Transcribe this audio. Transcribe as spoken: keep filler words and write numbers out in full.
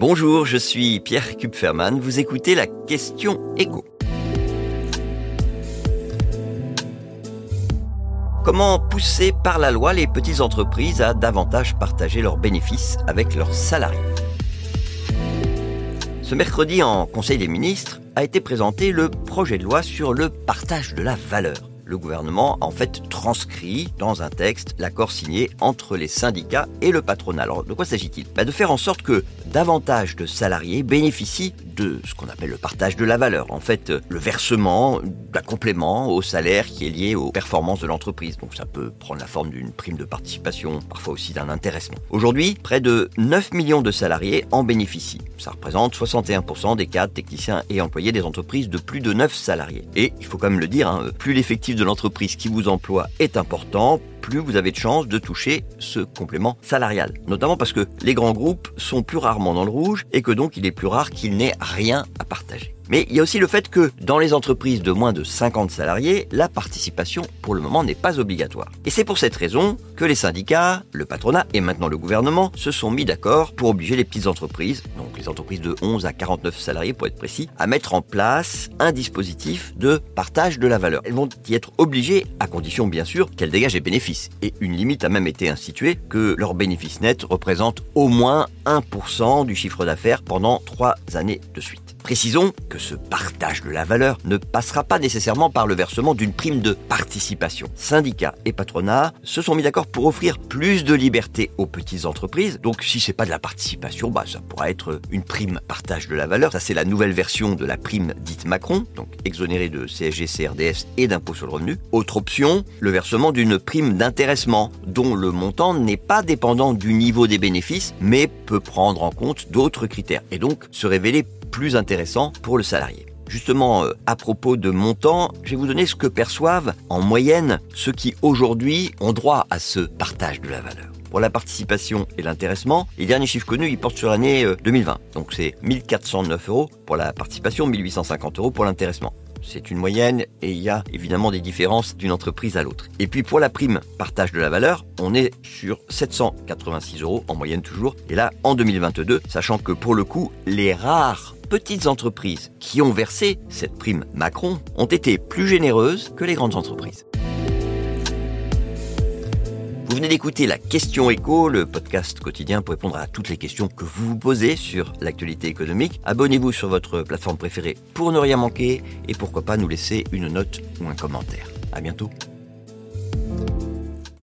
Bonjour, je suis Pierre Kupferman, vous écoutez la Question Égo. Comment pousser par la loi les petites entreprises à davantage partager leurs bénéfices avec leurs salariés ? Ce mercredi, en Conseil des ministres, a été présenté le projet de loi sur le partage de la valeur. Le gouvernement a en fait transcrit dans un texte l'accord signé entre les syndicats et le patronat. Alors, de quoi s'agit-il ? Bah, de faire en sorte que davantage de salariés bénéficient de ce qu'on appelle le partage de la valeur. En fait, le versement d'un complément au salaire qui est lié aux performances de l'entreprise. Donc ça peut prendre la forme d'une prime de participation, parfois aussi d'un intéressement. Aujourd'hui, près de neuf millions de salariés en bénéficient. Ça représente soixante et un pour cent des cadres, techniciens et employés des entreprises de plus de neuf salariés. Et il faut quand même le dire, hein, plus l'effectif de l'entreprise qui vous emploie est important, plus vous avez de chances de toucher ce complément salarial. Notamment parce que les grands groupes sont plus rarement dans le rouge et que donc il est plus rare qu'ils n'aient rien à partager. Mais il y a aussi le fait que dans les entreprises de moins de cinquante salariés, la participation pour le moment n'est pas obligatoire. Et c'est pour cette raison que les syndicats, le patronat et maintenant le gouvernement se sont mis d'accord pour obliger les petites entreprises, donc les entreprises de onze à quarante-neuf salariés pour être précis, à mettre en place un dispositif de partage de la valeur. Elles vont y être obligées à condition bien sûr qu'elles dégagent des bénéfices. Et une limite a même été instituée que leur bénéfice net représente au moins un pour cent du chiffre d'affaires pendant trois années de suite. Précisons que ce partage de la valeur ne passera pas nécessairement par le versement d'une prime de participation. Syndicats et patronat se sont mis d'accord pour offrir plus de liberté aux petites entreprises. Donc si c'est pas de la participation, bah ça pourra être une prime partage de la valeur. Ça c'est la nouvelle version de la prime dite Macron, donc exonérée de C S G, C R D S et d'impôt sur le revenu. Autre option, le versement d'une prime d'intéressement dont le montant n'est pas dépendant du niveau des bénéfices mais peut prendre en compte d'autres critères et donc se révéler plus intéressant pour le salarié. Justement, euh, à propos de montants, je vais vous donner ce que perçoivent en moyenne ceux qui aujourd'hui ont droit à ce partage de la valeur. Pour la participation et l'intéressement, les derniers chiffres connus, ils portent sur l'année deux mille vingt. Donc c'est mille quatre cent neuf euros pour la participation, mille huit cent cinquante euros pour l'intéressement. C'est une moyenne et il y a évidemment des différences d'une entreprise à l'autre. Et puis pour la prime partage de la valeur, on est sur sept cent quatre-vingt-six euros en moyenne toujours. Et là, en deux mille vingt-deux, sachant que pour le coup, les rares petites entreprises qui ont versé cette prime Macron ont été plus généreuses que les grandes entreprises. Vous venez d'écouter la Question Éco, le podcast quotidien pour répondre à toutes les questions que vous vous posez sur l'actualité économique. Abonnez-vous sur votre plateforme préférée pour ne rien manquer et pourquoi pas nous laisser une note ou un commentaire. À bientôt.